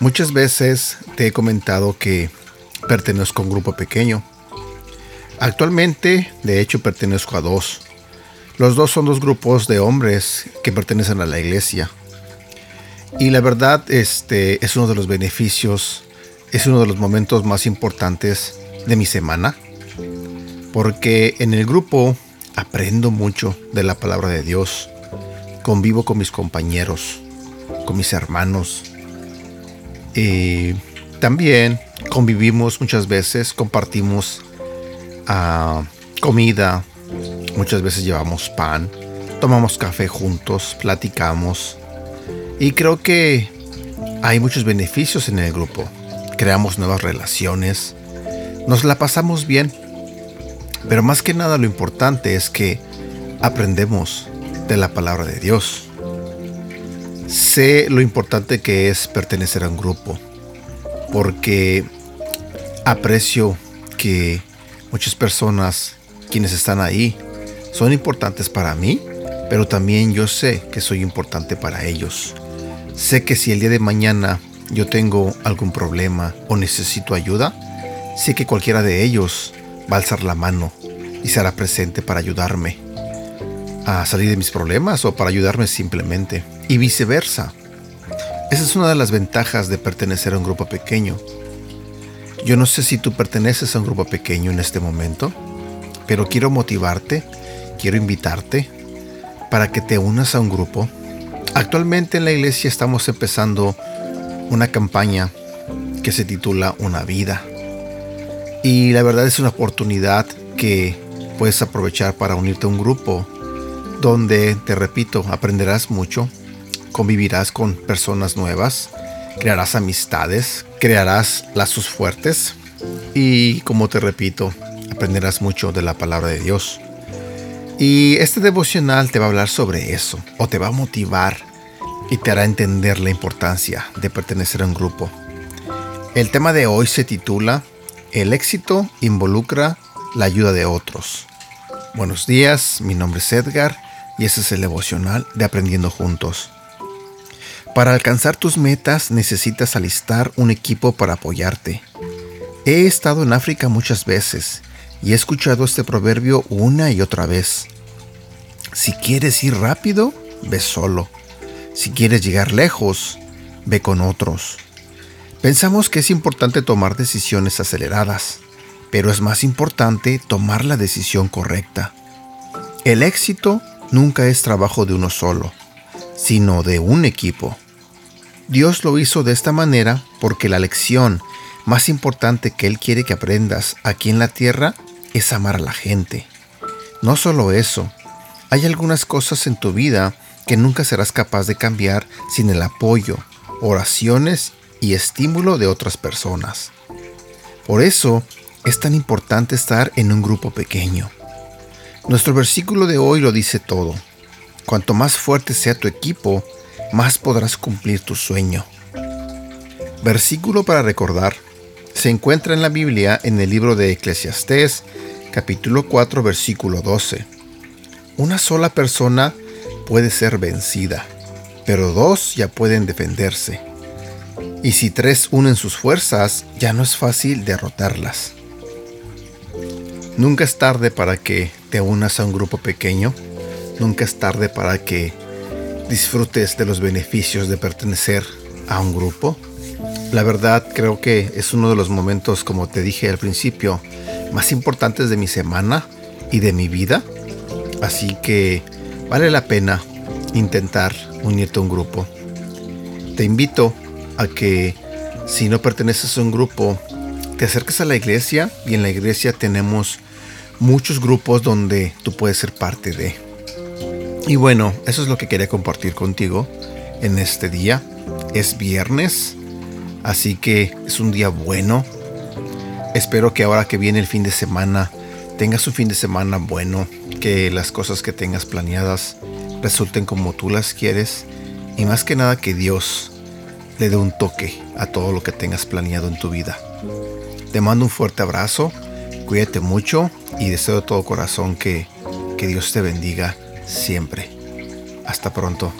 Muchas veces te he comentado que pertenezco a un grupo pequeño. Actualmente, de hecho, pertenezco a dos. Los dos son dos grupos de hombres que pertenecen a la iglesia. Y la verdad, es uno de los beneficios, es uno de los momentos más importantes de mi semana, porque en el grupo aprendo mucho de la palabra de Dios. Convivo con mis compañeros, con mis hermanos. Y también convivimos muchas veces, compartimos comida, muchas veces llevamos pan, tomamos café juntos, platicamos. Y creo que hay muchos beneficios en el grupo. Creamos nuevas relaciones, nos la pasamos bien. Pero más que nada lo importante es que aprendemos de la palabra de Dios. Sé lo importante que es pertenecer a un grupo, porque aprecio que muchas personas, quienes están ahí, son importantes para mí, pero también yo sé que soy importante para ellos. Sé que si el día de mañana yo tengo algún problema o necesito ayuda, sé que cualquiera de ellos va a alzar la mano y será presente para ayudarme a salir de mis problemas o para ayudarme simplemente, y viceversa. Esa es una de las ventajas de pertenecer a un grupo pequeño. Yo no sé si tú perteneces a un grupo pequeño en este momento, pero quiero motivarte, quiero invitarte para que te unas a un grupo. Actualmente en la iglesia estamos empezando una campaña que se titula Una Vida. Y la verdad es una oportunidad que puedes aprovechar para unirte a un grupo donde, te repito, aprenderás mucho, convivirás con personas nuevas, crearás amistades, crearás lazos fuertes y, como te repito, aprenderás mucho de la palabra de Dios. Y este devocional te va a hablar sobre eso, o te va a motivar y te hará entender la importancia de pertenecer a un grupo. El tema de hoy se titula El éxito involucra la ayuda de otros. Buenos días, mi nombre es Edgar y este es el devocional de Aprendiendo Juntos. Para alcanzar tus metas necesitas alistar un equipo para apoyarte. He estado en África muchas veces y he escuchado este proverbio una y otra vez. Si quieres ir rápido, ve solo. Si quieres llegar lejos, ve con otros. Pensamos que es importante tomar decisiones aceleradas, pero es más importante tomar la decisión correcta. El éxito nunca es trabajo de uno solo, sino de un equipo. Dios lo hizo de esta manera porque la lección más importante que Él quiere que aprendas aquí en la tierra es amar a la gente. No solo eso, hay algunas cosas en tu vida que nunca serás capaz de cambiar sin el apoyo, oraciones y estímulo de otras personas. Por eso es tan importante estar en un grupo pequeño. Nuestro versículo de hoy lo dice todo. Cuanto más fuerte sea tu equipo, más podrás cumplir tu sueño. Versículo para recordar. Se encuentra en la Biblia en el libro de Eclesiastés, capítulo 4, versículo 12. Una sola persona puede ser vencida, pero dos ya pueden defenderse. Y si tres unen sus fuerzas, ya no es fácil derrotarlas. Nunca es tarde para que te unas a un grupo pequeño. Nunca es tarde para que disfrutes de los beneficios de pertenecer a un grupo. La verdad, creo que es uno de los momentos, como te dije al principio, más importantes de mi semana y de mi vida. Así que vale la pena intentar unirte a un grupo. Te invito a que, si no perteneces a un grupo, te acerques a la iglesia, y en la iglesia tenemos muchos grupos donde tú puedes ser parte de. Y bueno, eso es lo que quería compartir contigo en este día. Es viernes, así que es un día bueno. Espero que ahora que viene el fin de semana, tengas un fin de semana bueno, que las cosas que tengas planeadas resulten como tú las quieres. Y más que nada que Dios le dé un toque a todo lo que tengas planeado en tu vida. Te mando un fuerte abrazo, cuídate mucho y deseo de todo corazón que Dios te bendiga siempre. Hasta pronto.